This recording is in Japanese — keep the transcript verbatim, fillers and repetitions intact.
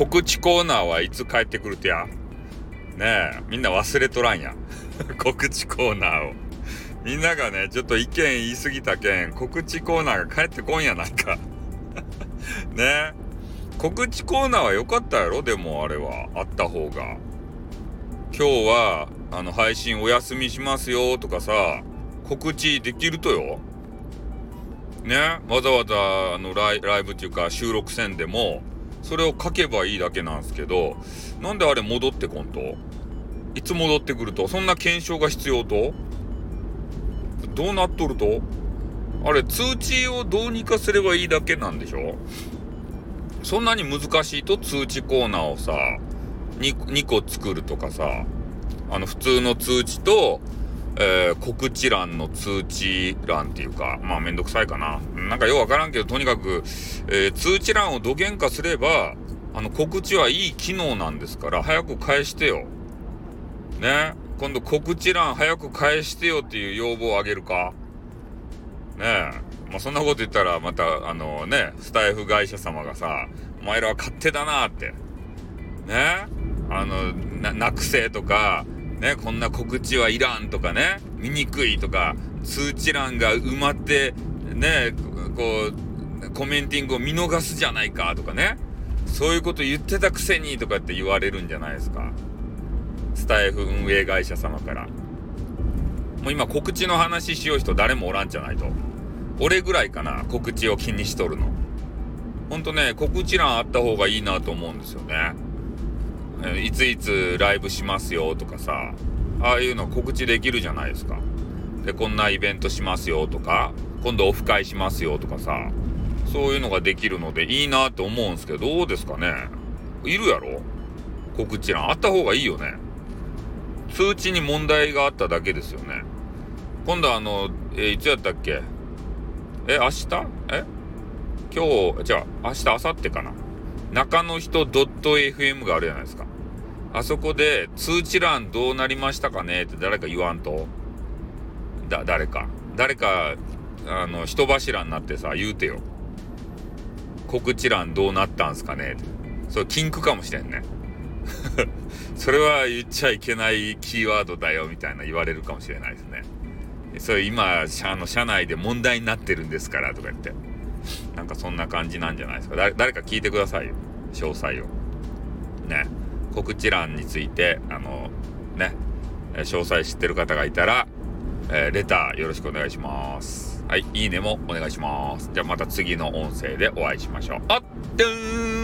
告知コーナーはいつ帰ってくるとやねえ、みんな忘れとらんや告知コーナーをみんながね、ちょっと意見言い過ぎたけん告知コーナーが帰ってこんやないかねえ、告知コーナーは良かったやろ。でもあれはあった方が、今日はあの配信お休みしますよとかさ、告知できるとよね、わざわざあのライ、ライブっていうか収録せんでもそれを書けばいいだけなんですけど、なんであれ戻ってこんと、いつ戻ってくると、そんな検証が必要と、どうなっとると、あれ通知をどうにかすればいいだけなんでしょ。そんなに難しいと通知コーナーをさ に, にこ作るとかさ、あの普通の通知とえー、告知欄の通知欄っていうか、まあめんどくさいかな、なんかようわからんけど、とにかく、えー、通知欄をどげん化すればあの告知はいい機能なんですから、早く返してよね。今度告知欄早く返してよっていう要望をあげるかねえ、まあそんなこと言ったらまたあのね、スタイフ会社様がさ、お前らは勝手だなってね、あのななくせとかね、こんな告知はいらんとかね、見にくいとか、通知欄が埋まってね、こうコメンティングを見逃すじゃないかとかね、そういうこと言ってたくせにとかって言われるんじゃないですか、スタイフ運営会社様から。もう今告知の話しよう人誰もおらんじゃないと。俺ぐらいかな、告知を気にしとるの。ほんとね、告知欄あった方がいいなと思うんですよね。いついつライブしますよとかさ、ああいうの告知できるじゃないですか。で、こんなイベントしますよとか、今度オフ会しますよとかさ、そういうのができるのでいいなって思うんですけど、どうですかね。いるやろ告知欄あった方がいいよね。通知に問題があっただけですよね。今度あの、えー、いつやったっけ、え明日え今日じゃあ明日明後日かな、中の人 .fm があるじゃないですか。あそこで通知欄どうなりましたかねって誰か言わんと、だ誰か誰かあの人柱になってさ、言うてよ、告知欄どうなったんすかねって。それ禁句かもしれんねそれは言っちゃいけないキーワードだよみたいな言われるかもしれないですね。それ今あの社内で問題になってるんですからとか言って、なんかそんな感じなんじゃないですか。だ誰か聞いてくださいよ、詳細をね。告知欄についてあのね、詳細知ってる方がいたら、えー、レターよろしくお願いします。はい、いいねもお願いします。じゃあまた次の音声でお会いしましょう。あっ、でーん。